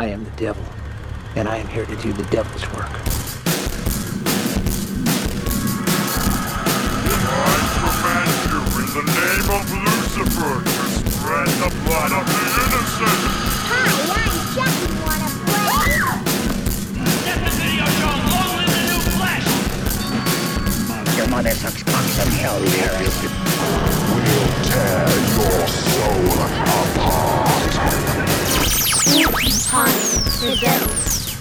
I am the devil, and I am here to do the devil's work. I command you in the name of Lucifer to spread the blood of the innocent! Kyle, I just wanna play! Deputy, I shall blow in the new flesh! Your mother sucks cocks in hell, Jared. We'll tear your soul apart. Spooky Time Presents.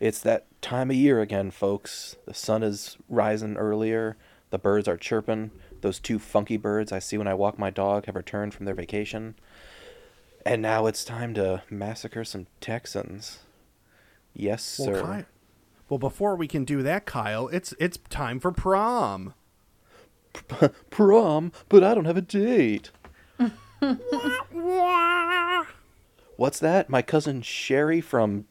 It's that time of year again, folks. The sun is rising earlier. The birds are chirping. Those two funky birds I see when I walk my dog have returned from their vacation. And now it's time to massacre some Texans. Yes, sir. Well, before we can do that, Kyle, it's time for prom. Prom? But I don't have a date. What's that? My cousin Sherry from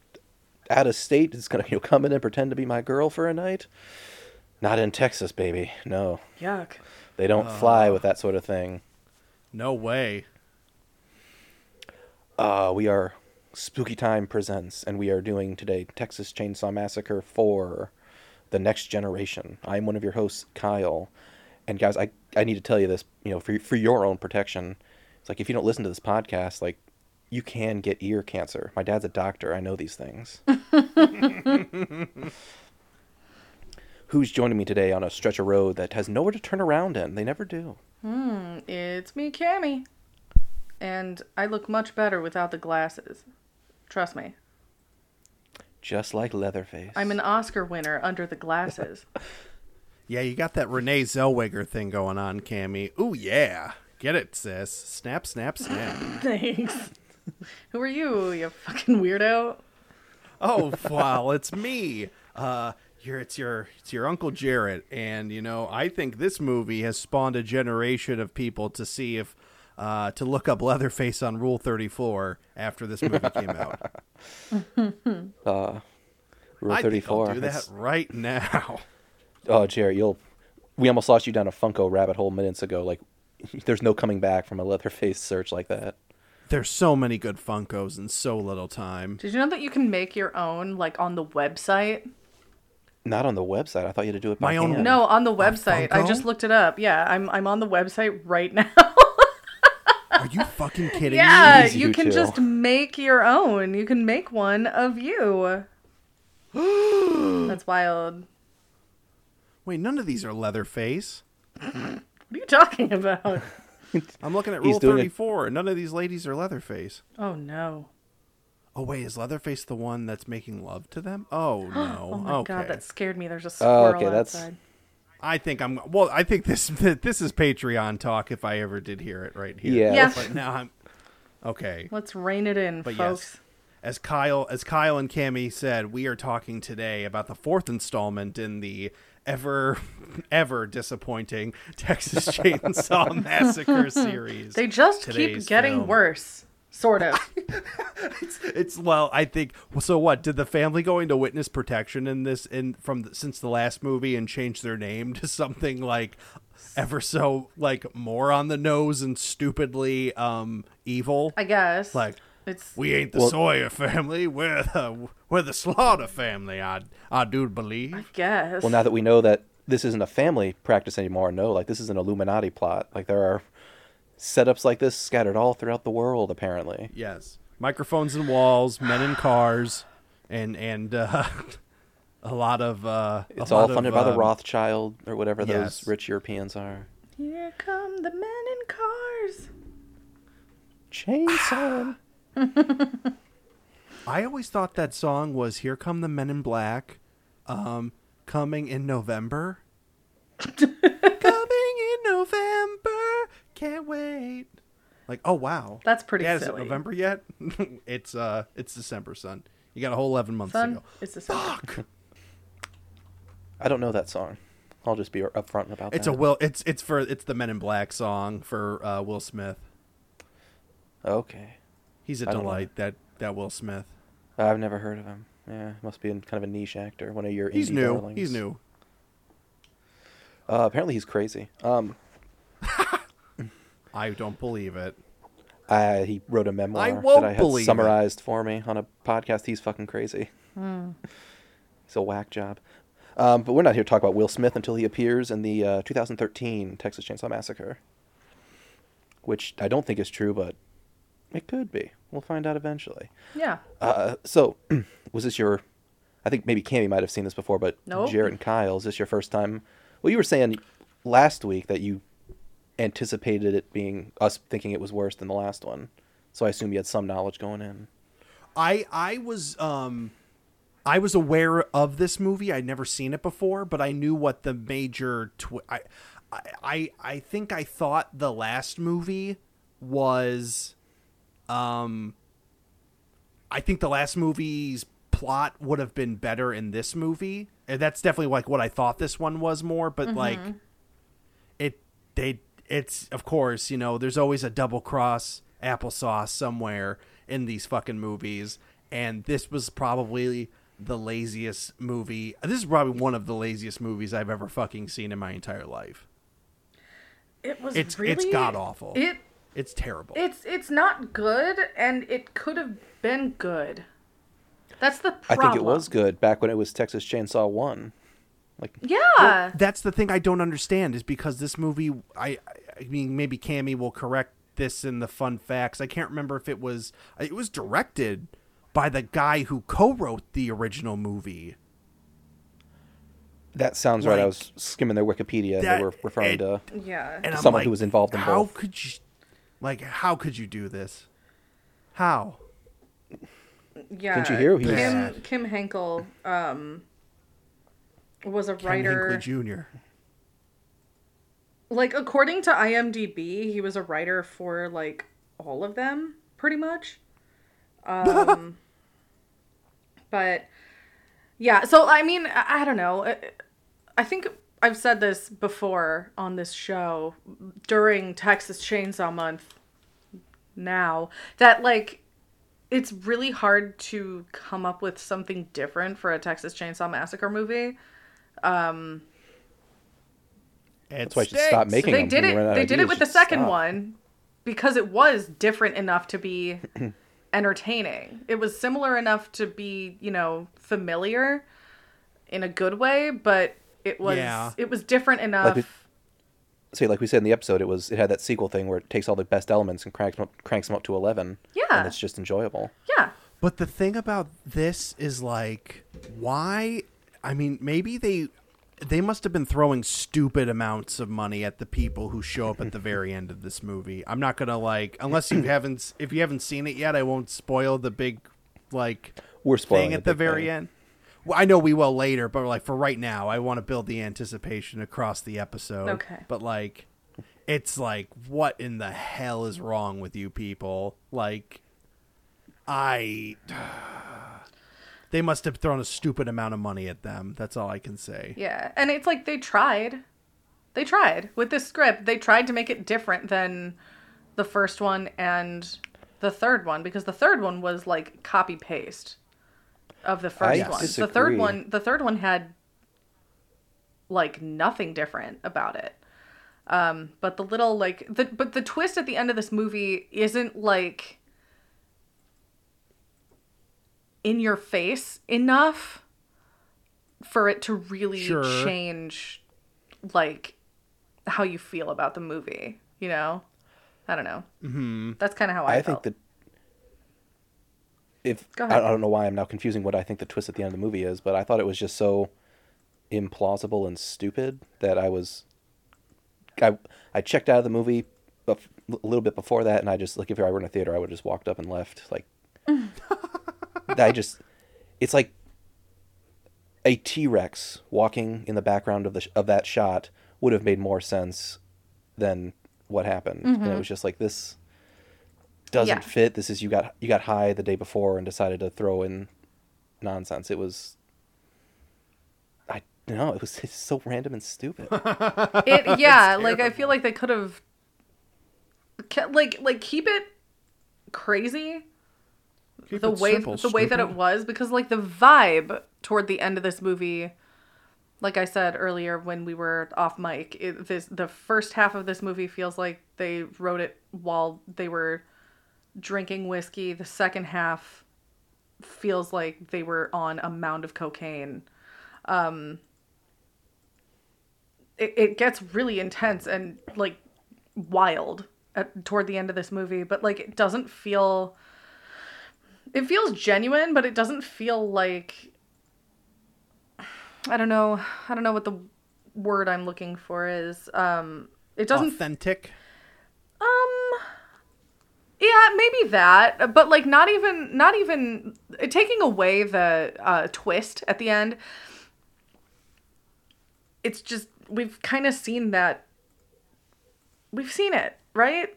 out of state is going to come in and pretend to be my girl for a night? Not in Texas, baby. No. Yuck. They don't fly with that sort of thing. No way. We are... Spooky Time Presents, and we are doing today Texas Chainsaw Massacre 4, The Next Generation. I'm one of your hosts, Kyle. And guys, I need to tell you this, you know, for your own protection. It's like, if you don't listen to this podcast, like, you can get ear cancer. My dad's a doctor. I know these things. Who's joining me today on a stretch of road that has nowhere to turn around in? They never do. It's me, Cammy. And I look much better without the glasses. Trust me. Just like Leatherface. I'm an Oscar winner under the glasses. Yeah, you got that Renee Zellweger thing going on, Cammy. Ooh, yeah. Get it, sis. Snap, snap, snap. Thanks. Who are you, you fucking weirdo? Oh, well, it's me. It's your Uncle Jared. And, you know, I think this movie has spawned a generation of people to see if... to look up Leatherface on Rule 34 after this movie came out. Rule 34. I'll do that right now. Oh, Jerry, we almost lost you down a Funko rabbit hole minutes ago. Like, there's no coming back from a Leatherface search like that. There's so many good Funkos in so little time. Did you know that you can make your own, like, on the website? Not on the website. I thought you had to do it by hand. No, on the website. I just looked it up. Yeah, I'm on the website right now. Are you fucking kidding me? Yeah, you can just make your own. You can make one of you. That's wild. Wait, none of these are Leatherface. What are you talking about? I'm looking at Rule 34. None of these ladies are Leatherface. Oh, no. Oh, wait, is Leatherface the one that's making love to them? Oh, no. Oh, my God, that scared me. There's a squirrel outside. I think this is Patreon talk if I ever did hear it right here. Yeah. But now I'm okay. Let's rein it in, but folks. Yes, as Kyle and Cammy said, we are talking today about the fourth installment in the ever disappointing Texas Chainsaw Massacre series. They just keep getting worse. Sort of. So what did the family go into witness protection since the last movie and change their name to something like ever so like more on the nose and stupidly evil? I guess. Like we ain't the Sawyer family. We're the Slaughter family. I do believe. I guess. Well, now that we know that this isn't a family practice anymore, no, like this is an Illuminati plot. Like there are. Setups like this scattered all throughout the world, apparently. Yes. Microphones in walls, men in cars, and a lot of... it's all funded by the Rothschild or whatever those rich Europeans are. Here come the men in cars. Chainsaw. I always thought that song was Here Come the Men in Black, coming in November. Coming in November. Can't wait. Like, oh wow, that's pretty silly. Is it November yet? It's December, son. You got a whole 11 months to go. It's December. Fuck. I don't know that song. I'll just be upfront about that. It's the Men in Black song for Will Smith. Okay. He's a delight, that Will Smith. I've never heard of him. Yeah, must be kind of a niche actor. One of your indie darlings. He's new. Apparently he's crazy. I don't believe it. He wrote a memoir that I had summarized for me on a podcast. He's fucking crazy. He's a whack job. But we're not here to talk about Will Smith until he appears in the 2013 Texas Chainsaw Massacre, which I don't think is true, but it could be. We'll find out eventually. Yeah. So was this your... I think maybe Cammy might have seen this before, but nope. Jared and Kyle, is this your first time? Well, you were saying last week that you anticipated it being us thinking it was worse than the last one. So I assume you had some knowledge going in. I was aware of this movie. I'd never seen it before, but I knew what the major I think I thought the last movie was I think the last movie's plot would have been better in this movie. And that's definitely like what I thought this one was more, but like it's of course, you know, there's always a double cross applesauce somewhere in these fucking movies. And this was probably the laziest movie. This is probably one of the laziest movies I've ever fucking seen in my entire life. It's god awful. It's terrible. It's not good, and it could have been good. That's the problem. I think it was good back when it was Texas Chainsaw 1. Like, yeah. Well, that's the thing I don't understand is because this movie, I mean, maybe Cammy will correct this in the fun facts. I can't remember if it was directed by the guy who co-wrote the original movie. That sounds right. I was skimming their Wikipedia. They were referring to someone who was involved in both. How could you do this? How? Yeah. Didn't you hear who he was? Kim Henkel was a writer. Kim Henkel Jr. Like, according to IMDb, he was a writer for, like, all of them, pretty much. But, yeah. So, I mean, I don't know. I think I've said this before on this show during Texas Chainsaw Month now, that, like, it's really hard to come up with something different for a Texas Chainsaw Massacre movie. That's why you should stop making them. They did it with the second one because it was different enough to be entertaining. It was similar enough to be, you know, familiar in a good way, but it was different enough. Like we said in the episode, it had that sequel thing where it takes all the best elements and cranks them up to 11. Yeah. And it's just enjoyable. Yeah. But the thing about this is, like, why? I mean, maybe they must have been throwing stupid amounts of money at the people who show up at the very end of this movie. I'm not gonna, like, unless you haven't, if you haven't seen it yet, I won't spoil the big, like, thing at the very end. I know we will later, but like for right now, I want to build the anticipation across the episode. Okay. But like, it's like, what in the hell is wrong with you people? Like, they must have thrown a stupid amount of money at them. That's all I can say. Yeah. And it's like, they tried with this script. They tried to make it different than the first one and the third one, because the third one was like copy paste of the first one. Disagree. The third one had like nothing different about it. But the little but the twist at the end of this movie isn't like in your face enough for it to really change like how you feel about the movie, you know? I don't know. Mm-hmm. That's kind of how I felt. I don't know why I'm now confusing what I think the twist at the end of the movie is, but I thought it was just so implausible and stupid that I checked out of the movie a little bit before that, and I just, like, if I were in a theater, I would have just walked up and left. Like, it's like a T-Rex walking in the background of that shot would have made more sense than what happened. Mm-hmm. And it was just like this doesn't fit. This is you got high the day before and decided to throw in nonsense. It's so random and stupid. Like, I feel like they could have like keep it crazy the way that it was, because like the vibe toward the end of this movie, like I said earlier when we were off mic, the first half of this movie feels like they wrote it while they were drinking whiskey. The second half feels like they were on a mound of cocaine. It gets really intense and like wild toward the end of this movie, but like it doesn't feel, it feels genuine, but it doesn't feel like, I don't know what the word I'm looking for is. It doesn't authentic. Yeah, maybe that, but like not even taking away the twist at the end. It's just, we've kind of seen that. We've seen it, right?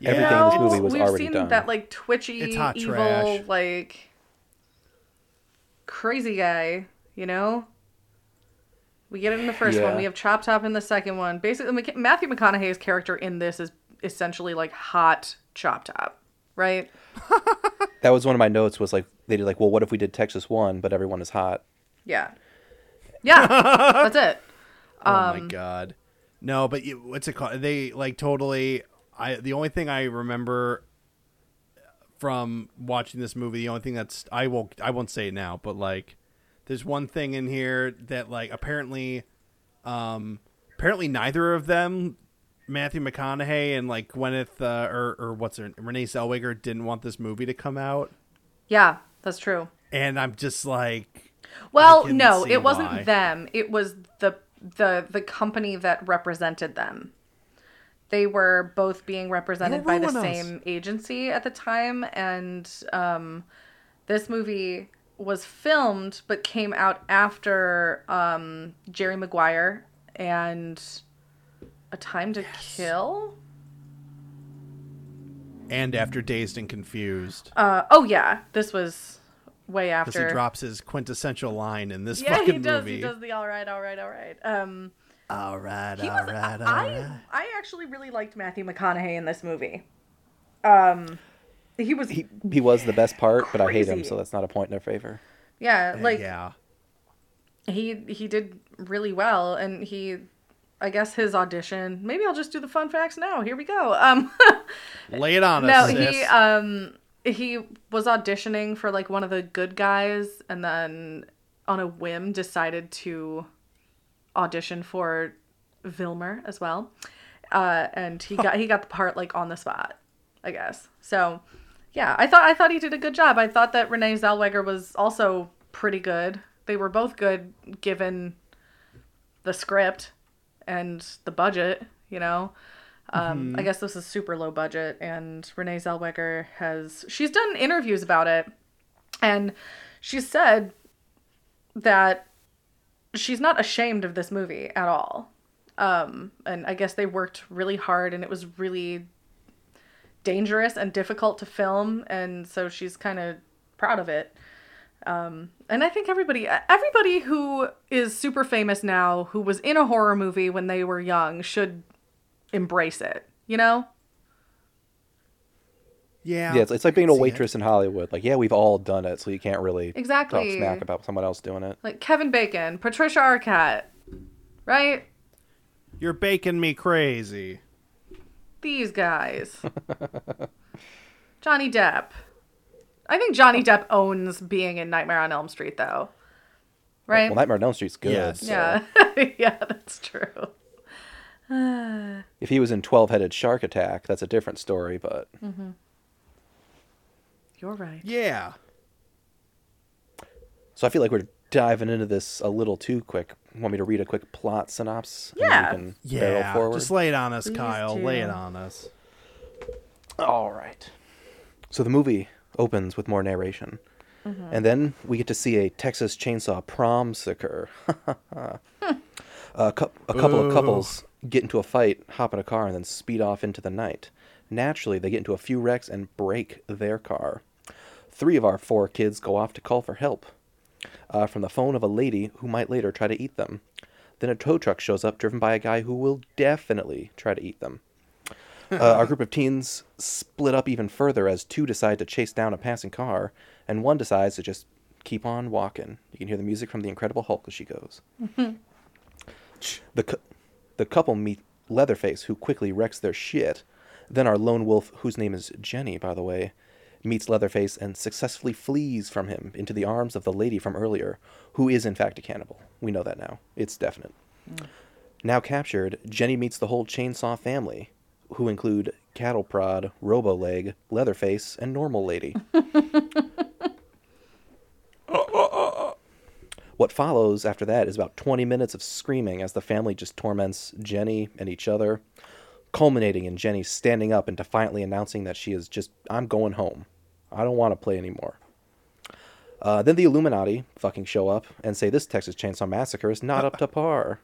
Yeah. Everything in this movie was already done. We've seen that like twitchy, evil, trash, like crazy guy. You know, we get it in the first one. We have Chop Top in the second one. Basically, Matthew McConaughey's character in this is essentially like hot Chop Top, right? That was one of my notes. Was like they did like, well, what if we did Texas one, but everyone is hot? Yeah, that's it. Oh my god, no! But what's it called? They like totally. The only thing I remember from watching this movie, the only thing that's I won't say it now, but like, there's one thing in here that like apparently neither of them, Matthew McConaughey and like Gwyneth or what's her, Renee Zellweger, didn't want this movie to come out. Yeah, that's true. And I'm just like. Well, no, it wasn't them. It was the company that represented them. They were both being represented by the same agency at the time, and this movie was filmed but came out after Jerry Maguire and A Time to Kill, and after Dazed and Confused. Oh yeah, this was. Way after, because he drops his quintessential line in this fucking movie. He does the all right. All right. I actually really liked Matthew McConaughey in this movie. He was the best part, crazy. But I hate him, so that's not a point in their favor. Yeah, like he did really well, and I guess his audition. Maybe I'll just do the fun facts now. Here we go. Lay it on us. No, sis. He was auditioning for like one of the good guys, and then on a whim decided to audition for Vilmer as well. And he got the part like on the spot, I guess. So yeah, I thought he did a good job. I thought that Renee Zellweger was also pretty good. They were both good given the script and the budget, you know. I guess this is super low budget, and Renee Zellweger she's done interviews about it, and she said that she's not ashamed of this movie at all. And I guess they worked really hard, and it was really dangerous and difficult to film, and so she's kind of proud of it. And I think everybody who is super famous now, who was in a horror movie when they were young, should embrace it, you know? Yeah. It's like being a waitress in Hollywood. Like, yeah, we've all done it, so you can't really talk smack about someone else doing it. Like Kevin Bacon, Patricia Arquette, right? You're baking me crazy. These guys. Johnny Depp. I think Johnny Depp owns being in Nightmare on Elm Street, though. Right? Well, Nightmare on Elm Street's good. Yes. So. Yeah. Yeah, that's true. If he was in 12-Headed Shark Attack, that's a different story, but... Mm-hmm. You're right. Yeah. So I feel like we're diving into this a little too quick. Want me to read a quick plot synopsis? Yeah. And we can barrel forward? Just lay it on us, please, Kyle. Too. Lay it on us. All right. So the movie opens with more narration. Mm-hmm. And then we get to see a Texas Chainsaw Prom occur. A couple of couples get into a fight, hop in a car, and then speed off into the night. Naturally, they get into a few wrecks and break their car. 3 of our 4 kids go off to call for help from the phone of a lady who might later try to eat them. Then a tow truck shows up, driven by a guy who will definitely try to eat them. Our group of teens split up even further as 2 decide to chase down a passing car, and 1 decides to just keep on walking. You can hear the music from The Incredible Hulk as she goes. The couple meet Leatherface, who quickly wrecks their shit. Then our lone wolf, whose name is Jenny, by the way, meets Leatherface and successfully flees from him into the arms of the lady from earlier, who is in fact a cannibal. We know that now. It's definite. Mm. Now captured, Jenny meets the whole Chainsaw family, who include Cattle Prod, Robo Leg, Leatherface, and Normal Lady. What follows after that is about 20 minutes of screaming as the family just torments Jenny and each other, culminating in Jenny standing up and defiantly announcing that she is just, I'm going home. I don't want to play anymore. Then the Illuminati fucking show up and say this Texas Chainsaw Massacre is not up to par.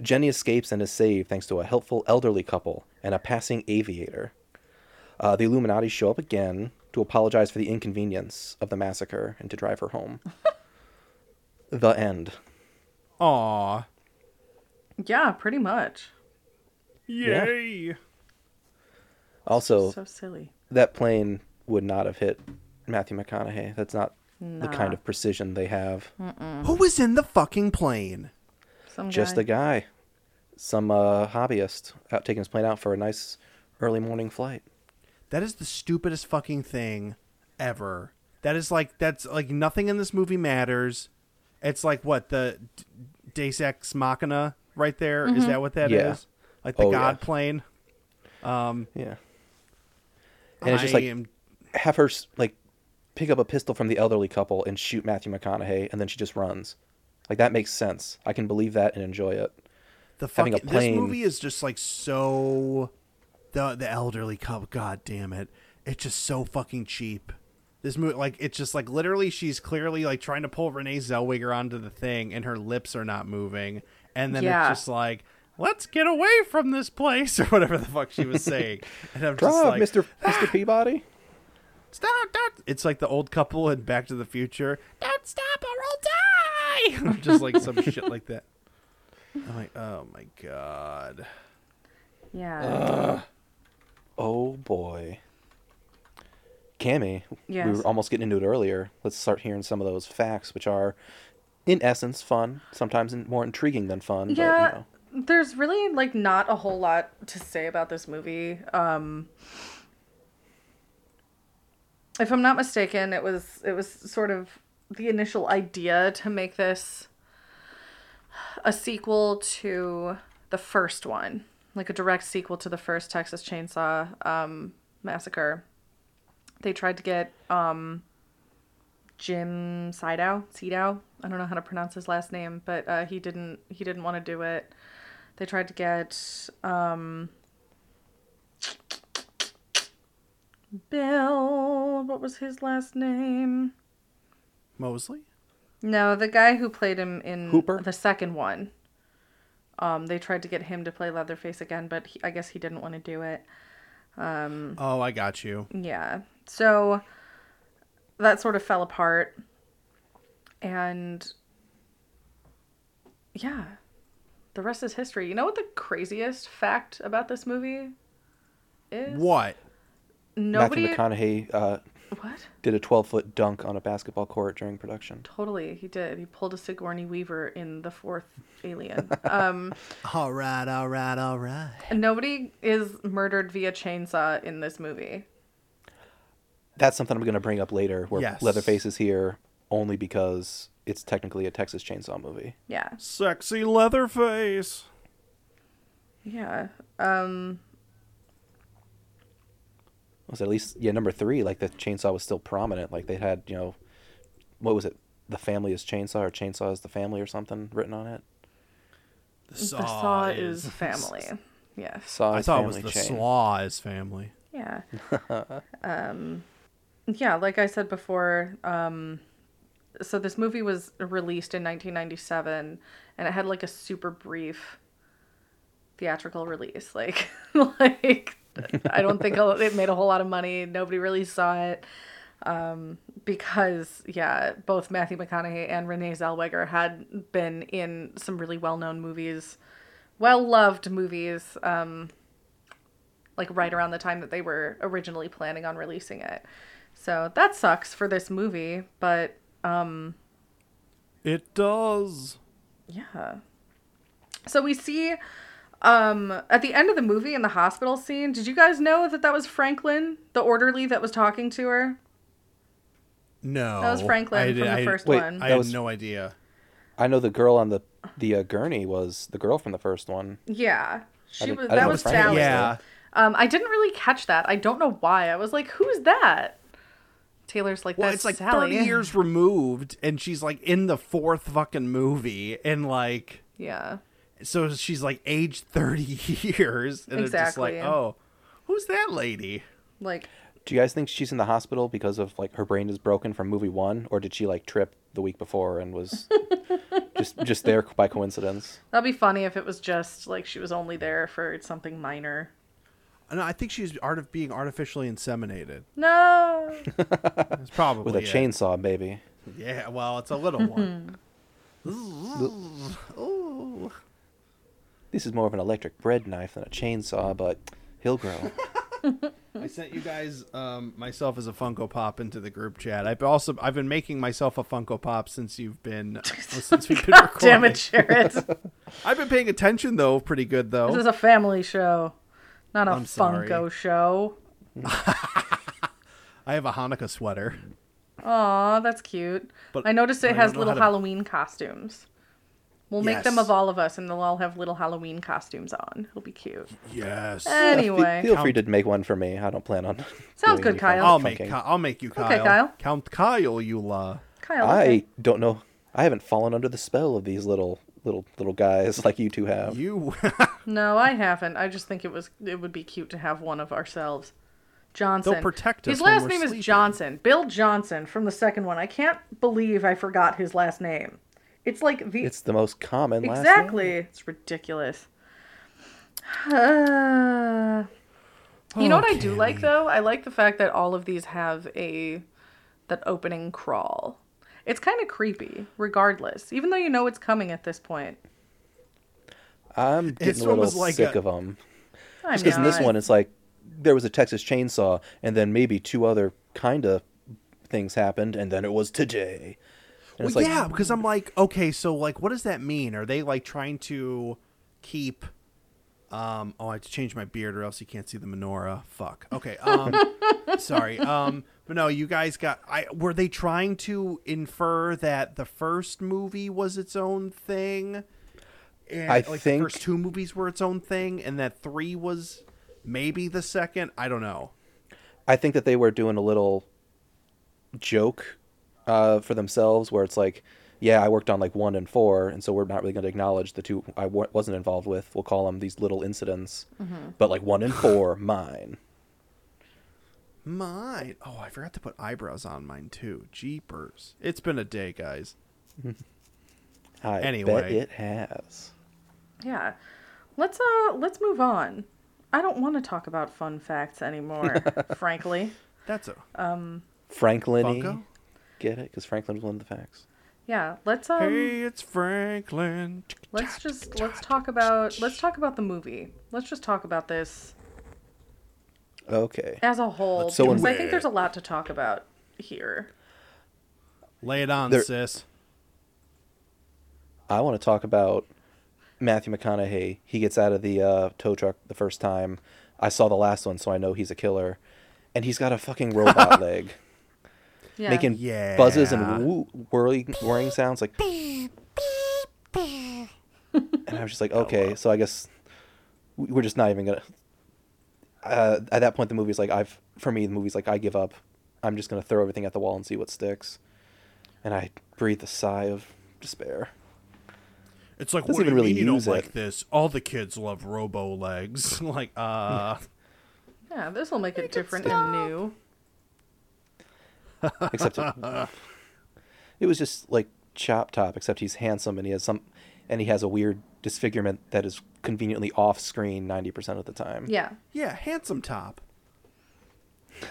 Jenny escapes and is saved thanks to a helpful elderly couple and a passing aviator. The Illuminati show up again to apologize for the inconvenience of the massacre and to drive her home. The end. Aww. Yeah, pretty much. Yay! Yeah. Also, so silly. That plane would not have hit Matthew McConaughey. That's not the kind of precision they have. Who was in the fucking plane? Some guy. Just a guy. Some hobbyist out taking his plane out for a nice early morning flight. That is the stupidest fucking thing ever. That's like nothing in this movie matters. It's like, what, the Deus Ex Machina right there? Mm-hmm. Is that what that is? Like the God plane? Yeah. And it's just like, have her like pick up a pistol from the elderly couple and shoot Matthew McConaughey, and then she just runs. Like, that makes sense. I can believe that and enjoy it. This movie is just like so... The elderly couple, god damn it. It's just so fucking cheap. This movie, like, it's just like literally she's clearly like trying to pull Renee Zellweger onto the thing and her lips are not moving. And then it's just like, let's get away from this place or whatever the fuck she was saying. And I'm just like, Mr. Peabody. Stop, don't. It's like the old couple in Back to the Future. Don't stop or we'll die. I'm just like some shit like that. I'm like, oh my god. Yeah. Oh boy. Cammy, yes. We were almost getting into it earlier. Let's start hearing some of those facts, which are, in essence, fun. Sometimes more intriguing than fun. Yeah, but, you know. There's really like not a whole lot to say about this movie. If I'm not mistaken, it was sort of the initial idea to make this a sequel to the first one, like a direct sequel to the first Texas Chainsaw Massacre. They tried to get Jim Sidow. I don't know how to pronounce his last name, but he didn't want to do it. They tried to get Bill, what was his last name? Mosley? No, the guy who played him in Hooper? The second one. They tried to get him to play Leatherface again, but I guess he didn't want to do it. Oh, I got you. Yeah. So that sort of fell apart, and yeah, the rest is history. You know what the craziest fact about this movie is? What? Nobody. Matthew McConaughey did a 12-foot dunk on a basketball court during production. Totally, he did. He pulled a Sigourney Weaver in the fourth Alien. All right. Nobody is murdered via chainsaw in this movie. That's something I'm going to bring up later, where Leatherface is here only because it's technically a Texas Chainsaw movie. Yeah. Sexy Leatherface. Yeah. Was at least number 3, like the chainsaw was still prominent. Like they had, what was it? The family is chainsaw, or chainsaw is the family, or something written on it. The saw is family. Yeah. I thought it was the slaw is family. Yeah. Yeah, like I said before, so this movie was released in 1997, and it had like a super brief theatrical release. Like I don't think it made a whole lot of money. Nobody really saw it, because both Matthew McConaughey and Renee Zellweger had been in some really well-known movies, well-loved movies, like right around the time that they were originally planning on releasing it. So that sucks for this movie, but it does. Yeah. So we see At the end of the movie in the hospital scene, did you guys know that that was Franklin, the orderly that was talking to her? No. That was Franklin from the first one. I had no idea. I know the girl on the gurney was the girl from the first one. Yeah. That was Sally. Yeah. I didn't really catch that. I don't know why. I was like, who's that? Taylor's like, that's Sally. Well, it's like Sally. 30 years removed, and she's like in the fourth fucking movie, and like... Yeah. So she's like aged 30 years, and it's just like, oh, who's that lady? Like... Do you guys think she's in the hospital because of like her brain is broken from movie one, or did she like trip the week before and was just there by coincidence? That'd be funny if it was just like she was only there for something minor. No, I think she's being artificially inseminated. No, it's probably with a chainsaw, baby. Yeah, well, it's a little one. Ooh. This is more of an electric bread knife than a chainsaw, but he'll grow. I sent you guys myself as a Funko Pop into the group chat. I've been making myself a Funko Pop since we've been recording. Damn it, Jared! I've been paying attention though, pretty good though. This is a family show, not a Funko show. I have a Hanukkah sweater. Aw, that's cute. But I noticed it has little Halloween costumes. We'll make them of all of us, and they'll all have little Halloween costumes on. It'll be cute. Yes. Anyway. Feel free to make one for me. I don't plan on. Sounds good, Kyle. I'll make you, Kyle. Okay, Kyle. Count Kyle, you la. Kyle. Okay. I don't know. I haven't fallen under the spell of these little guys like you two have. You. No, I haven't. I just think it would be cute to have one of ourselves. Johnson. They'll protect us. His last name is Johnson. Bill Johnson from the second one. I can't believe I forgot his last name. It's like It's the most common last name. Exactly. It's ridiculous. You know what I do like, though? I like the fact that all of these have that opening crawl. It's kind of creepy, regardless. Even though you know it's coming at this point. I'm getting a little sick of them. Just because in this one, it's like there was a Texas chainsaw, and then maybe two other kind of things happened, and then it was today. Well, like, yeah, because I'm like, okay, so like, what does that mean? Are they like trying to keep? I have to change my beard, or else you can't see the menorah. Fuck. Okay. Sorry. But no, you guys got. Were they trying to infer that the first movie was its own thing? And, I think the first two movies were its own thing, and that three was maybe the second. I don't know. I think that they were doing a little joke. For themselves, where it's like, yeah, I worked on like 1 and 4, and so we're not really going to acknowledge the two I wasn't involved with. We'll call them these little incidents, but like 1 and 4, mine. Oh, I forgot to put eyebrows on mine too. Jeepers! It's been a day, guys. I bet it has. Yeah, let's move on. I don't want to talk about fun facts anymore. Frankly, that's Franklin-y. Get it? Because Franklin was one of the facts. Yeah, let's Hey, it's Franklin. Let's talk about the movie. Let's just talk about this. Okay. As a whole, because I think there's a lot to talk about here. Lay it on, sis. I want to talk about Matthew McConaughey. He gets out of the tow truck the first time. I saw the last one, so I know he's a killer, and he's got a fucking robot leg. Yeah. Making buzzes and whirring sounds like, and I was just like, okay, so I guess we're just not even gonna. At that point, the movie's like, I give up. I'm just gonna throw everything at the wall and see what sticks. And I breathe a sigh of despair. It's like, what do you really mean you don't like this? All the kids love robo legs. Like, yeah, this will make it different and new. Except it was just like Chop Top, except he's handsome and he has a weird disfigurement that is conveniently off screen 90% of the time. Yeah, Handsome Top.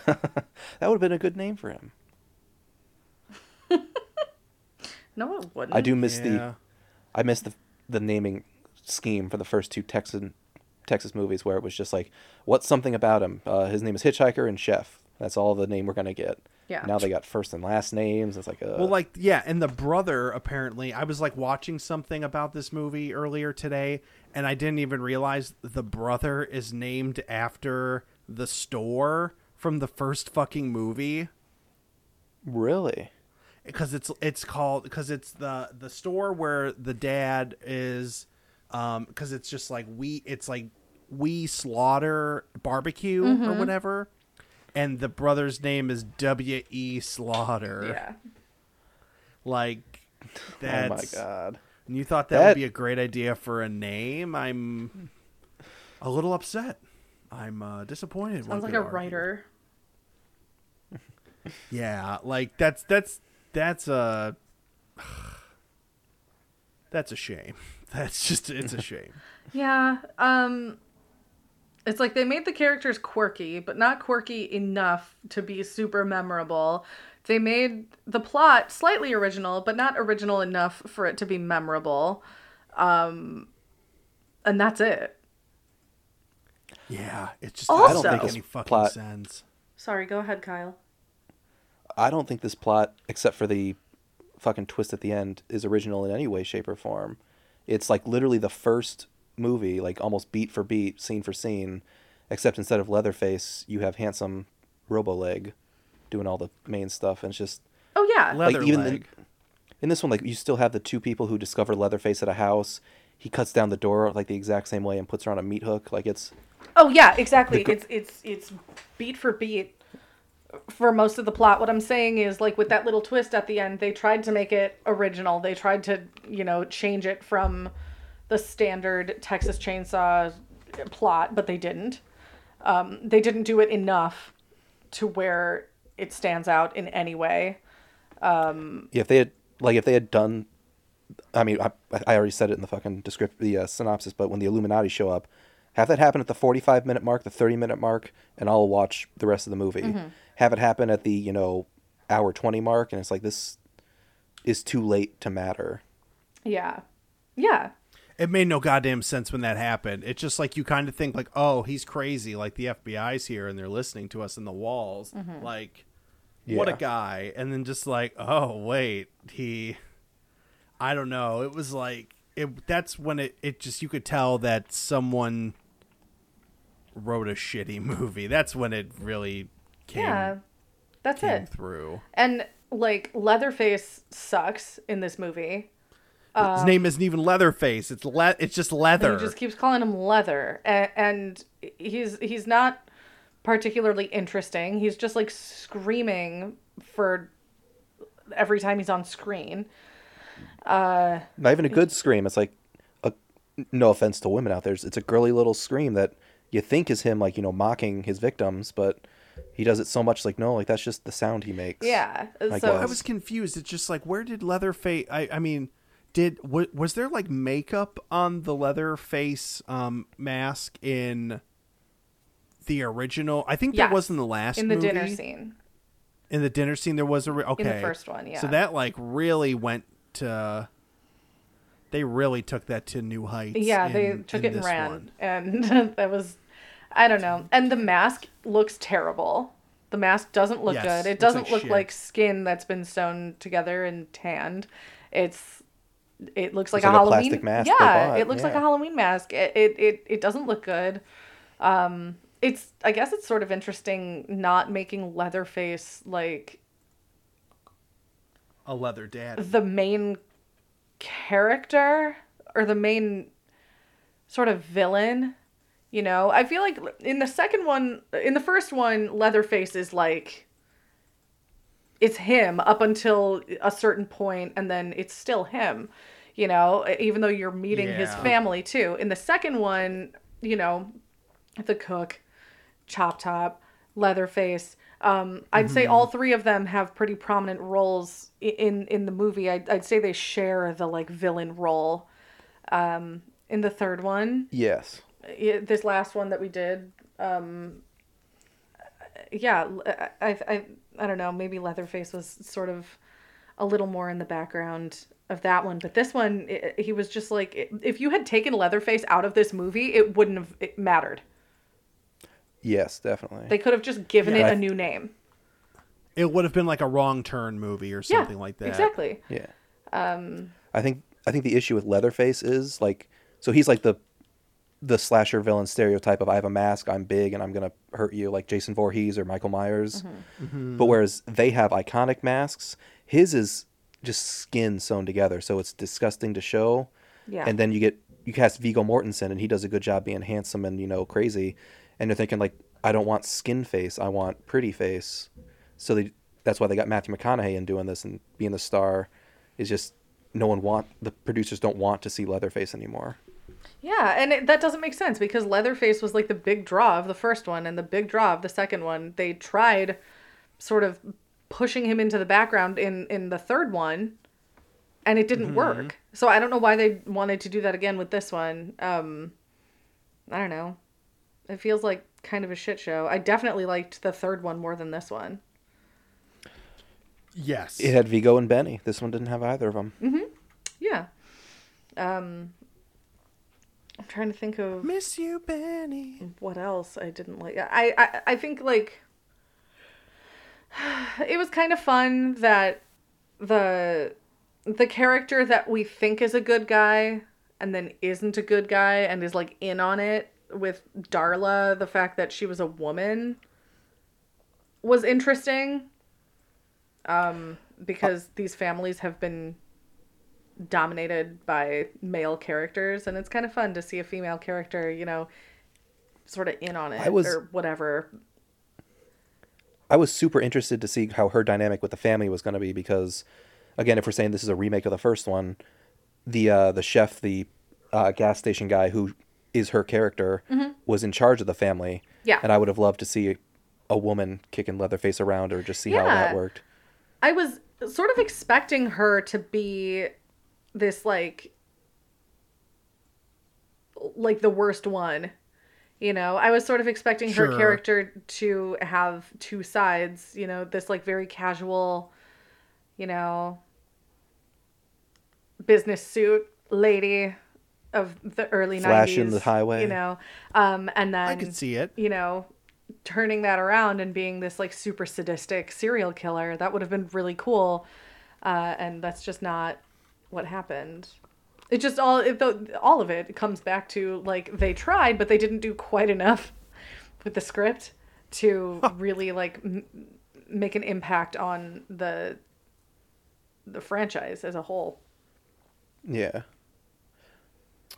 That would have been a good name for him. No, it wouldn't. I do miss the naming scheme for the first two Texas movies, where it was just like, what's something about him? His name is Hitchhiker and Chef. That's all the name we're gonna get. Yeah. Now they got first and last names. It's like a... Well, like, yeah, and the brother, apparently, I was, like, watching something about this movie earlier today, And I didn't even realize the brother is named after the store from the first fucking movie. Really? Because it's the store where the dad is, because it's just like we slaughter barbecue or whatever, and the brother's name is W.E. Slaughter. Yeah. Like that's. Oh my god. And you thought that would be a great idea for a name? I'm a little upset. I'm disappointed. Sounds like a writer. Yeah, like that's a shame. It's a shame. Yeah, it's like they made the characters quirky, but not quirky enough to be super memorable. They made the plot slightly original, but not original enough for it to be memorable. And that's it. Yeah, it just also, doesn't make any fucking sense. Sorry, go ahead, Kyle. I don't think this plot, except for the fucking twist at the end, is original in any way, shape, or form. It's like literally the first movie, like almost beat for beat, scene for scene, except instead of Leatherface, you have handsome Roboleg doing all the main stuff, and it's just Leather like, even leg. In this one, like, you still have the two people who discover Leatherface at a house. He cuts down the door like the exact same way and puts her on a meat hook. Like it's exactly. It's beat for beat for most of the plot. What I'm saying is, like, with that little twist at the end, they tried to make it original. They tried to, you know, change it from the standard Texas Chainsaw plot, but they didn't. They didn't do it enough to where it stands out in any way. If they had done, I mean, I already said it in the fucking synopsis, but when the Illuminati show up, have that happen at the 45-minute mark, the 30-minute mark, and I'll watch the rest of the movie. Mm-hmm. Have it happen at the, you know, hour 20 mark, and it's like, this is too late to matter. Yeah. Yeah. It made no goddamn sense when that happened. It's just like, you kind of think like, oh, he's crazy. Like the FBI's here and they're listening to us in the walls. Mm-hmm. Like, what a guy. And then just like, oh, wait, I don't know. It was like, that's when it just, you could tell that someone wrote a shitty movie. That's when it really came through. And like Leatherface sucks in this movie. His name isn't even Leatherface. It's just Leather. He just keeps calling him Leather, and he's not particularly interesting. He's just like screaming for every time he's on screen. Not even a good scream. It's like no offense to women out there, it's a girly little scream that you think is him, like, you know, mocking his victims, but he does it so much, like, no, like, that's just the sound he makes. Yeah. So I was confused. It's just like, where did Leatherface? I mean. Was there like makeup on the Leatherface mask in the original? I think there was in the last movie. Dinner scene. In the dinner scene, there was in the first one, yeah. So that like really went to. They really took that to new heights. Yeah, they took it and ran, and that was, I don't know. And the mask looks terrible. The mask doesn't look good. It doesn't look like skin that's been sewn together and tanned. It looks like a Halloween plastic mask. Yeah, it looks like a Halloween mask. It doesn't look good. I guess it's sort of interesting not making Leatherface like a leather daddy, the main character or the main sort of villain. You know, I feel like in the first one, Leatherface is like, it's him up until a certain point, and then it's still him, you know, even though you're meeting his family too. In the second one, you know, the cook, Chop Top, Leatherface, I'd say all three of them have pretty prominent roles in the movie. I'd say they share the like villain role in the third one. Yes. This last one that we did, I don't know, maybe Leatherface was sort of a little more in the background of that one. But this one, he was just like, if you had taken Leatherface out of this movie, it wouldn't have mattered. Yes, definitely. They could have just given it a new name. It would have been like a Wrong Turn movie or something like that. Exactly. Yeah. I think the issue with Leatherface is like, so he's like the the slasher villain stereotype of I have a mask, I'm big, and I'm going to hurt you, like Jason Voorhees or Michael Myers. Mm-hmm. Mm-hmm. But whereas they have iconic masks, his is just skin sewn together, so it's disgusting to show. Yeah. And then you cast Viggo Mortensen, and he does a good job being handsome and, you know, crazy. And they're thinking, like, I don't want skin face, I want pretty face. So that's why they got Matthew McConaughey in doing this, and being the star is just the producers don't want to see Leatherface anymore. Yeah, and that doesn't make sense, because Leatherface was like the big draw of the first one and the big draw of the second one. They tried sort of pushing him into the background in the third one, and it didn't work. So I don't know why they wanted to do that again with this one. I don't know. It feels like kind of a shit show. I definitely liked the third one more than this one. Yes. It had Viggo and Benny. This one didn't have either of them. Mm-hmm. Yeah. I'm trying to think of... Miss you, Benny. What else I didn't like? I think, like... It was kind of fun that the character that we think is a good guy and then isn't a good guy and is, like, in on it with Darla, the fact that she was a woman was interesting. Because these families have been dominated by male characters, and it's kind of fun to see a female character, you know, sort of in on it or whatever. I was super interested to see how her dynamic with the family was going to be, because, again, if we're saying this is a remake of the first one, the chef, the gas station guy who is her character, was in charge of the family. Yeah. And I would have loved to see a woman kicking Leatherface around, or just see how that worked. I was sort of expecting her to be this, like the worst one, you know? I was sort of expecting her character to have two sides, you know, this, like, very casual, you know, business suit lady of the early 90s. Flashing the highway. You know? And then... I could see it. You know... turning that around and being this, like, super sadistic serial killer. That would have been really cool. And that's just not what happened. It just all of it comes back to, like, they tried, but they didn't do quite enough with the script to really, like, make an impact on the franchise as a whole. Yeah.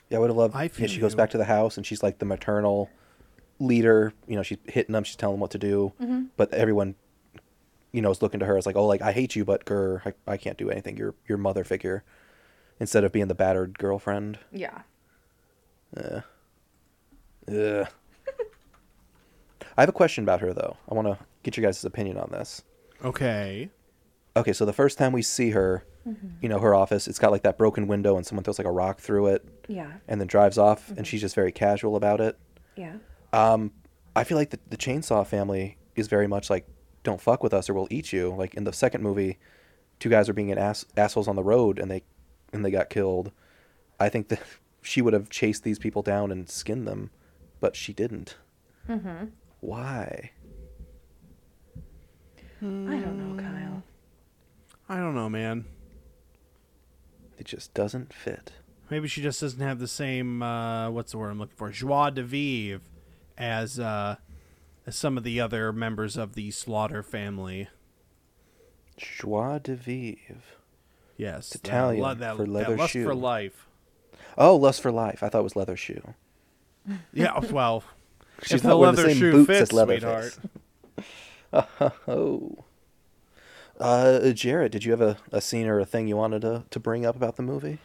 Yeah, I would have loved if she goes back to the house and she's, like, the maternal leader, you know, she's hitting them, she's telling them what to do, but everyone, you know, is looking to her as, like, oh, like, I hate you, but I can't do anything, your mother figure, instead of being the battered girlfriend. I have a question about her, though. I want to get your guys' opinion on this. Okay, so the first time we see her, you know, her office, it's got, like, that broken window and someone throws, like, a rock through it, and then drives off, and she's just very casual about it. I feel like the Chainsaw family is very much like, don't fuck with us or we'll eat you. Like in the second movie, two guys are being assholes on the road and they got killed. I think that she would have chased these people down and skinned them, but she didn't. Why? I don't know, Kyle. I don't know, man. It just doesn't fit. Maybe she just doesn't have the same, what's the word I'm looking for, joie de vivre as some of the other members of the Slaughter family. Joie de vivre. Yes. It's Italian for leather that lust shoe. Lust for life. Oh, lust for life. I thought it was leather shoe. Yeah, well, she's not wearing the same shoe boots as Leatherface. Oh. Jared, did you have a scene or a thing you wanted to bring up about the movie?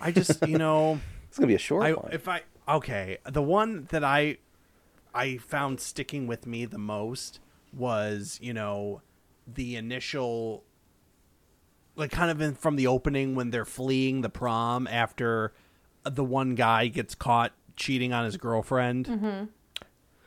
I just, you know, it's gonna be a short one. The one that I found sticking with me the most was, you know, the initial, like, kind of from the opening when they're fleeing the prom after the one guy gets caught cheating on his girlfriend.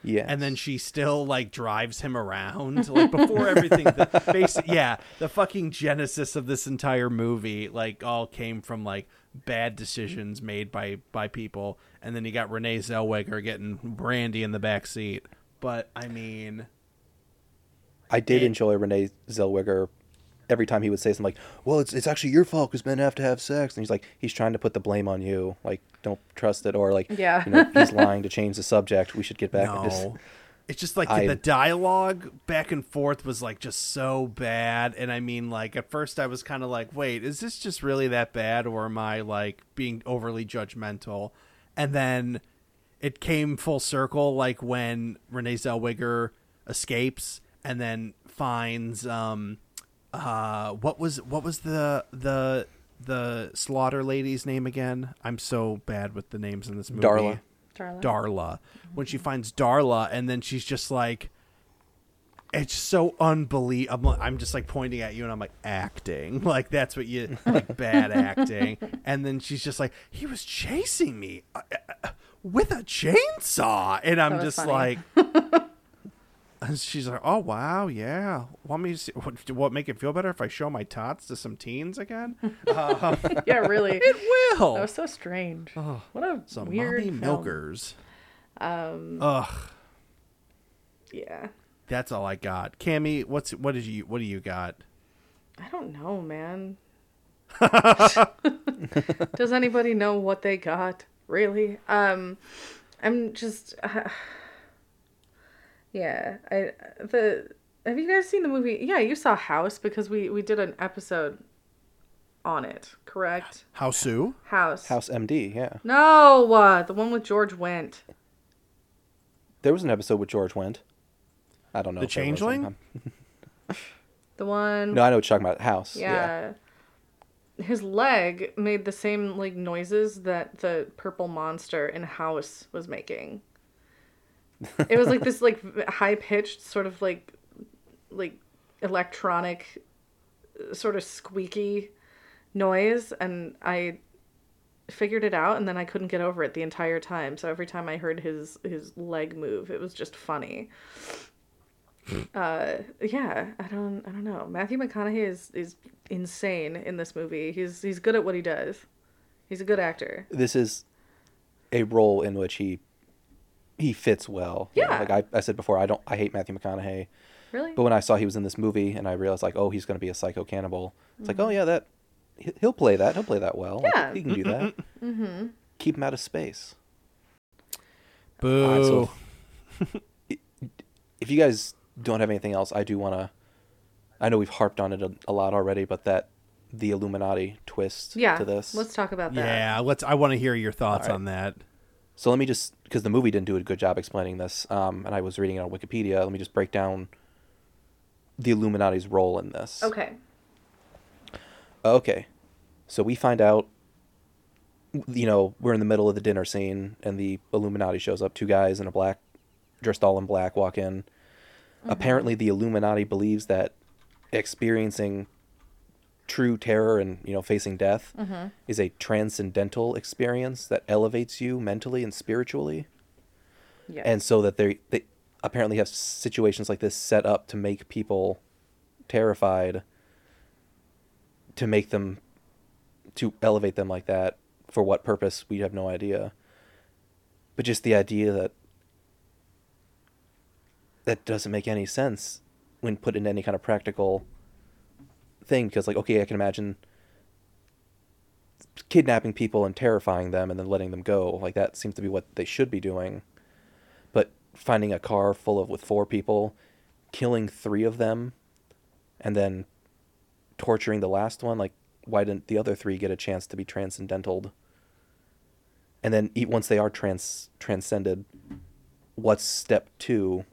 Yeah, and then she still, like, drives him around, like, before everything. The fucking genesis of this entire movie, like, all came from, like, bad decisions made by people, and then you got Renee Zellweger getting brandy in the backseat. But I mean, I did enjoy Renee Zellweger every time he would say something like, well, it's actually your fault because men have to have sex. And he's like, he's trying to put the blame on you. Like, don't trust it. Or like, yeah. You know, he's lying to change the subject. We should get back. No. It's just like the dialogue back and forth was like just so bad. And I mean, like at first I was kind of like, wait, is this just really that bad? Or am I like being overly judgmental? And then it came full circle, like when Renee Zellweger escapes and then finds what was the slaughter lady's name again? I'm so bad with the names in this movie. Darla. When she finds Darla, and then she's just like, it's so unbelievable. I'm just like pointing at you and I'm like, acting. Like that's what you like, bad acting. And then she's just like, he was chasing me with a chainsaw. And I'm just funny. Like, and she's like, oh wow, yeah. Want me to see what make it feel better if I show my tots to some teens again? Yeah, really. It will. That was so strange. Oh, what a some weird mommy milkers. Ugh. Yeah. That's all I got. Cammy, what do you got? I don't know, man. Does anybody know what they got? Really? I'm just. Yeah, have you guys seen the movie? Yeah, you saw House because we did an episode on it, correct? House MD, yeah. No, the one with George Wendt. There was an episode with George Wendt. I don't know. The Changeling? The one... No, I know what you're talking about. House. Yeah. His leg made the same like noises that the purple monster in House was making. It was like this like high-pitched sort of like electronic sort of squeaky noise, and I figured it out and then I couldn't get over it the entire time. So every time I heard his leg move, it was just funny. I don't know. Matthew McConaughey is insane in this movie. He's good at what he does. He's a good actor. This is a role in which he fits well. Yeah. You know, like I said before, I hate Matthew McConaughey. Really? But when I saw he was in this movie and I realized like, oh, he's going to be a psycho cannibal. It's like, oh yeah, that he'll play that. He'll play that well. Yeah. Like, he can do that. Mm-hmm. Keep him out of space. Boo. If you guys don't have anything else, I do want to, I know we've harped on it a lot already, but the Illuminati twist to this. Let's talk about that. Yeah. I want to hear your thoughts on that. So let me just, because the movie didn't do a good job explaining this, and I was reading it on Wikipedia, let me just break down the Illuminati's role in this. Okay. So we find out, you know, we're in the middle of the dinner scene, and the Illuminati shows up. Two guys in dressed all in black, walk in. Mm-hmm. Apparently the Illuminati believes that experiencing true terror and, you know, facing death is a transcendental experience that elevates you mentally and spiritually. Yes. And so that they apparently have situations like this set up to make people terrified, to elevate them like that. For what purpose, we have no idea. But just the idea that doesn't make any sense when put into any kind of practical thing, because like, okay, I can imagine kidnapping people and terrifying them and then letting them go. Like that seems to be what they should be doing. But finding a car with four people, killing three of them, and then torturing the last one, like why didn't the other three get a chance to be transcendental? And then once they are transcended, what's step 2?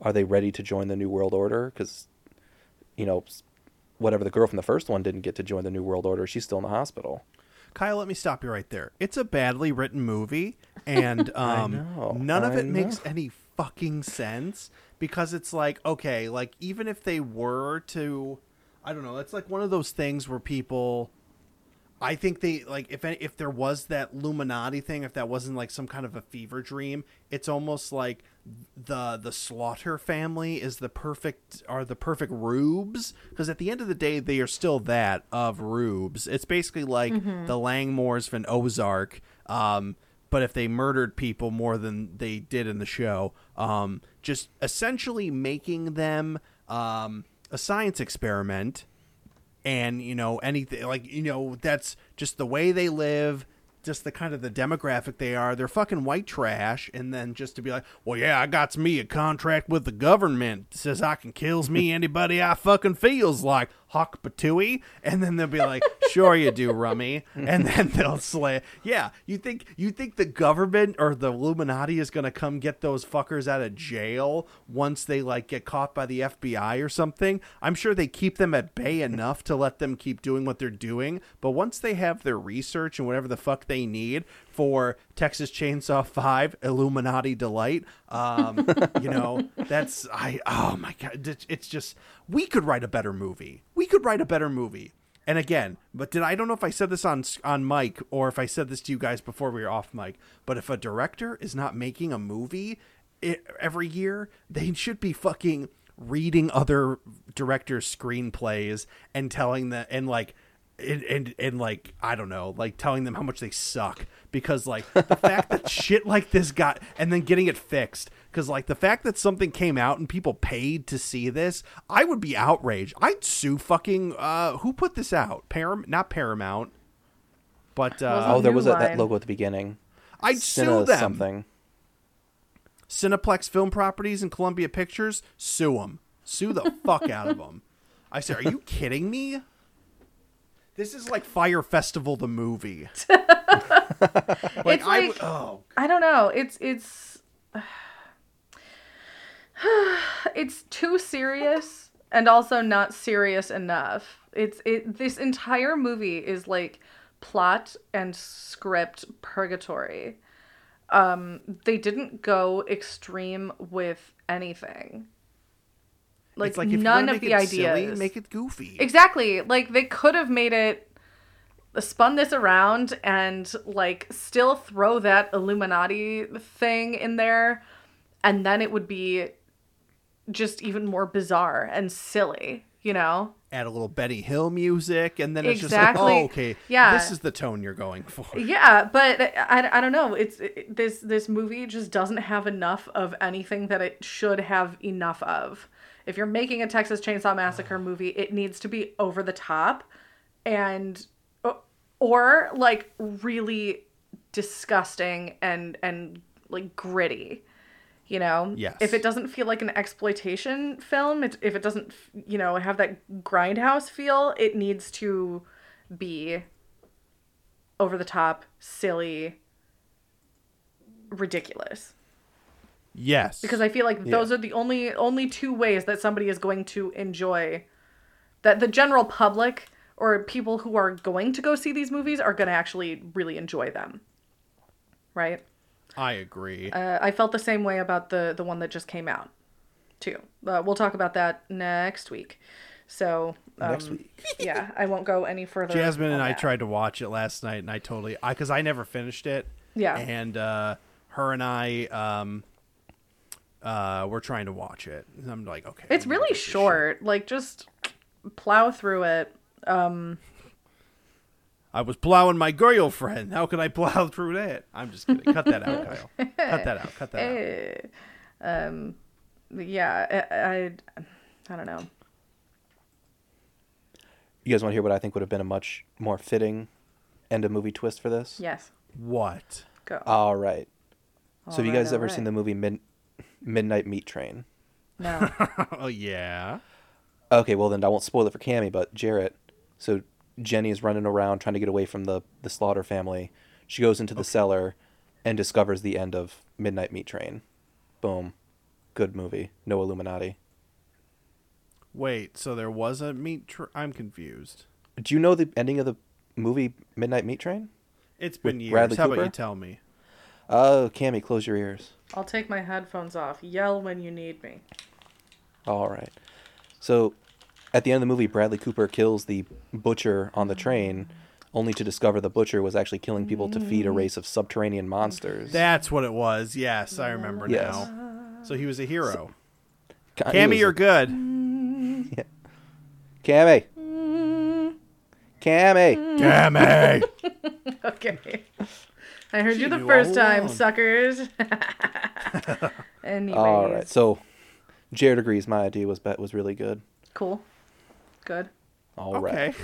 Are they ready to join the New World Order? Because, you know, whatever the girl from the first one didn't get to join the New World Order. She's still in the hospital. Kyle, let me stop you right there. It's a badly written movie, and none of it makes any fucking sense, because it's like, okay, like even if they were to, I don't know, it's like one of those things where people, I think they like, if there was that Illuminati thing, if that wasn't like some kind of a fever dream, it's almost like the Slaughter family is the perfect rubes, because at the end of the day they are still that of rubes. It's basically like the Langmores from Ozark, but if they murdered people more than they did in the show, just essentially making them a science experiment and, you know, anything like, you know, that's just the way they live, just the kind of the demographic they are. They're fucking white trash. And then just to be like, well, yeah, I got me a contract with the government, says I can kills me anybody I fucking feels like, Hawk Patui. And then they'll be like, sure you do, rummy. And then they'll slay. Yeah. You think the government or the Illuminati is going to come get those fuckers out of jail once they like get caught by the FBI or something? I'm sure they keep them at bay enough to let them keep doing what they're doing. But once they have their research and whatever the fuck they need for Texas Chainsaw 5 Illuminati delight, you know, that's, I, oh my God, it's just, we could write a better movie. And again, but I don't know if I said this on mic or if I said this to you guys before we were off mic, but if a director is not making a movie every year, they should be fucking reading other directors' screenplays and telling them, and like, and like, I don't know, like telling them how much they suck, because like the fact that shit like this got, and then getting it fixed, because like the fact that something came out and people paid to see this, I would be outraged. I'd sue fucking who put this out? Not Paramount, but that logo at the beginning. I'd sue them. Something. Cineplex Film Properties and Columbia Pictures, sue them. Sue the fuck out of them. I say, are you kidding me? This is like Fire Festival the movie. Like, it's like, I don't know. It's too serious and also not serious enough. This entire movie is like plot and script purgatory. They didn't go extreme with anything. Like none of the ideas. Silly, make it goofy. Exactly. Like they could have made it, spun this around and like still throw that Illuminati thing in there, and then it would be just even more bizarre and silly, you know? Add a little Benny Hill music, and then it's exactly. Just like, oh, okay, yeah, this is the tone you're going for. Yeah, but I don't know. This movie just doesn't have enough of anything that it should have enough of. If you're making a Texas Chainsaw Massacre movie, it needs to be over the top and or like really disgusting and like gritty, you know? Yes. If it doesn't feel like an exploitation film, if it doesn't, you know, have that grindhouse feel, it needs to be over the top, silly, ridiculous. Yes. Because I feel like those are the only two ways that somebody is going to enjoy, that the general public or people who are going to go see these movies are going to actually really enjoy them. Right? I agree. I felt the same way about the one that just came out, too. We'll talk about that next week. So next week. Yeah, I won't go any further. Jasmine and I tried to watch it last night, and I totally... Because I never finished it. Yeah. And her and I... we're trying to watch it. And I'm like, okay. It's really short. Like, just plow through it. I was plowing my girlfriend. How can I plow through that? I'm just kidding. Cut that out, Kyle. Cut that out. Yeah, I don't know. You guys want to hear what I think would have been a much more fitting end of movie twist for this? Yes. What? Go. All right. So have you guys ever seen the movie Midnight Meat Train? No. Oh, yeah. Okay, well, then I won't spoil it for Cammy, but Jared. So Jenny is running around trying to get away from the Slaughter family. She goes into the cellar and discovers the end of Midnight Meat Train. Boom. Good movie. No Illuminati. Wait, so there was a meat train? I'm confused. Do you know the ending of the movie Midnight Meat Train? It's been years. Bradley Cooper? How about you tell me? Oh, Cammy, close your ears. I'll take my headphones off. Yell when you need me. All right. So at the end of the movie, Bradley Cooper kills the butcher on the train, only to discover the butcher was actually killing people to feed a race of subterranean monsters. That's what it was. Yes, I remember now. So he was a hero. So, Cammy, you're good. Yeah. Cammy. Cammy. Cammy. Okay. I heard you the first time, suckers. Anyways. All right. So Jared agrees my idea was really good. Cool. Good. All right.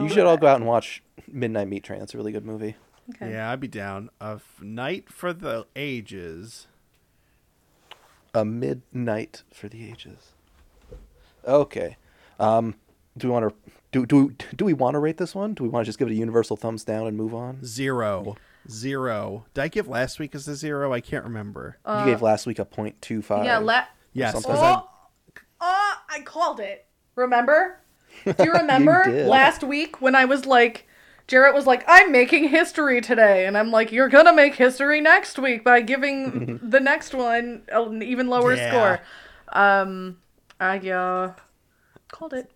You should all go out and watch Midnight Meat Train. That's a really good movie. Okay. Yeah, I'd be down. A night for the ages. A midnight for the ages. Okay. Do we want to do we want to rate this one? Do we want to just give it a universal thumbs down and move on? Zero. Did I give last week as a zero? I can't remember. You gave last week a 0.25. Yeah. Yes. I called it. Remember? Do you remember last week when I was like, Jarrett was like, I'm making history today. And I'm like, you're going to make history next week by giving the next one an even lower score. I called it.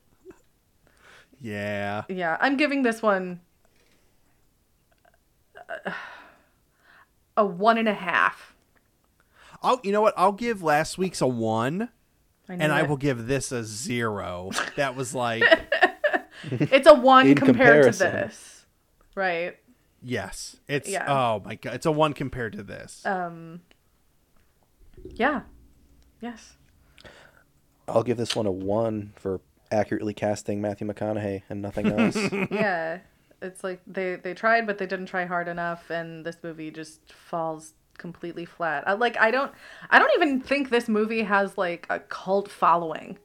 Yeah. Yeah. I'm giving this one a 1.5. You know what? I'll give last week's a 1. I will give this a 0. That was like... It's a 1 compared to this. Right? Yes. It's... Yeah. Oh, my God. It's a 1 compared to this. Yeah. Yes. I'll give this one a 1 for accurately casting Matthew McConaughey and nothing else. Yeah. It's like they tried, but they didn't try hard enough, and this movie just falls... completely flat. I don't even think this movie has like a cult following.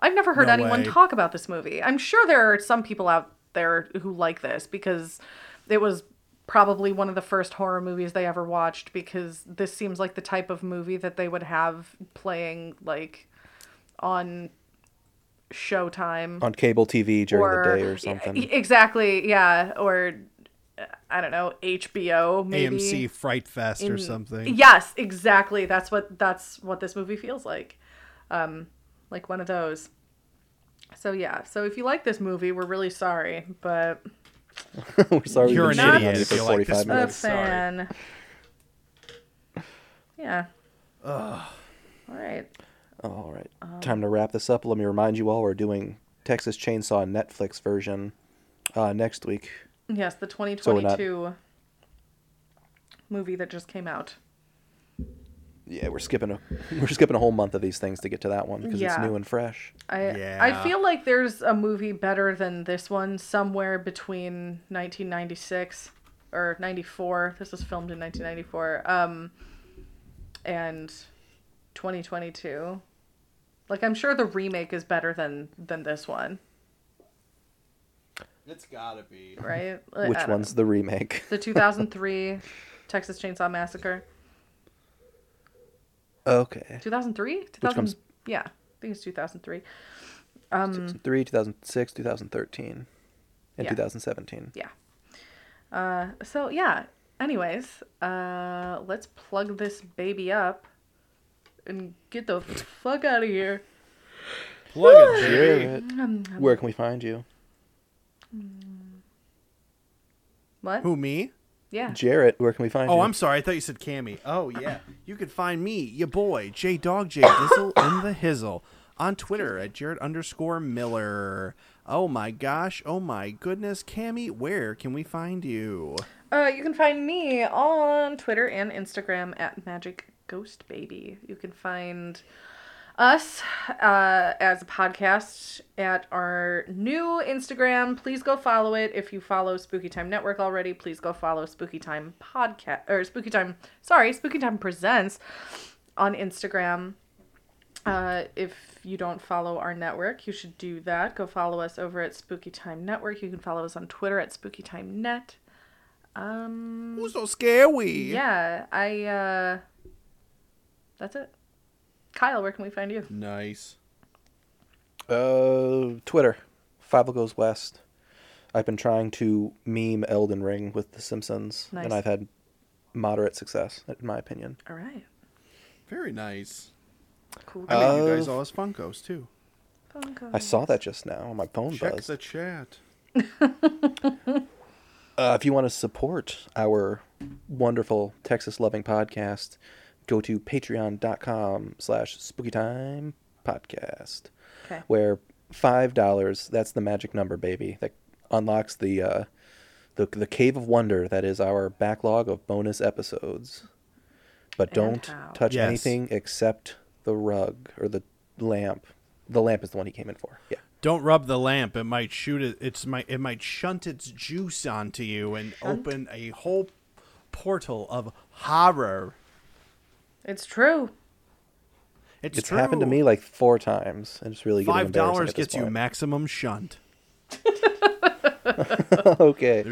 I've never heard anyone talk about this movie. I'm sure there are some people out there who like this because it was probably one of the first horror movies they ever watched, because this seems like the type of movie that they would have playing like on Showtime, on cable TV during the day or something. Exactly. Yeah. Or I don't know, HBO, maybe AMC Fright Fest or something. Yes, exactly. That's what this movie feels like one of those. So yeah. So if you like this movie, we're really sorry, but we're sorry you're an idiot if you like this movie. Sorry. Yeah. Ugh. All right. Time to wrap this up. Let me remind you all, we're doing Texas Chainsaw Netflix version next week. Yes, the 2022 movie that just came out. Yeah, we're skipping a whole month of these things to get to that one because it's new and fresh. I feel like there's a movie better than this one somewhere between 1996 or 94. This was filmed in 1994. And 2022. Like, I'm sure the remake is better than this one. It's gotta be. Right? Which one's the remake? The 2003 Texas Chainsaw Massacre. Okay. 2003? Yeah, I think it's 2003. 2003, 2006, 2013, and 2017. Yeah. So, yeah. Anyways, let's plug this baby up and get the fuck out of here. Plug it, Jared. Where can we find you? What? Who, me? Yeah. Jarrett, where can we find you? Oh, I'm sorry. I thought you said Cammy. Oh, yeah. You can find me, your boy, JDogJDizzle in the Hizzle, on Twitter at Jared_Miller. Oh, my gosh. Oh, my goodness. Cammy, where can we find you? You can find me on Twitter and Instagram at MagicGhostBaby. You can find... us as a podcast at our new Instagram. Please go follow it. If you follow Spooky Time Network already, please go follow Spooky Time Podcast or Spooky Time Presents on Instagram. If you don't follow our network, you should do that. Go follow us over at Spooky Time Network. You can follow us on Twitter at Spooky Time Net. Who's so scary? Yeah, that's it. Kyle, where can we find you? Nice. Twitter. Fable Goes West. I've been trying to meme Elden Ring with The Simpsons, and I've had moderate success, in my opinion. All right. Very nice. Cool. I made you guys all as Funkos, too. Funkos. I saw that just now on my phone. Check the chat. If you want to support our wonderful Texas-loving podcast... go to patreon.com/spookytimepodcast, where $5, that's the magic number, baby, that unlocks the cave of wonder that is our backlog of bonus episodes. But don't touch anything except the rug or the lamp. The lamp is the one he came in for. Yeah. Don't rub the lamp. It might shoot it. It might shunt its juice onto you and open a whole portal of horror. It's true. It's true. Happened to me like 4 times. It's really getting embarrassing. $5 gets you maximum shunt. Okay.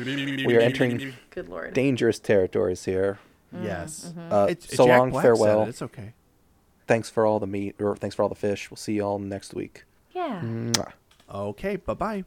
We are entering good Lord. Dangerous territories here. Yes. Mm-hmm. So Jack long, Black farewell. It's okay. Thanks for all the meat, or thanks for all the fish. We'll see you all next week. Yeah. Mwah. Okay, bye-bye.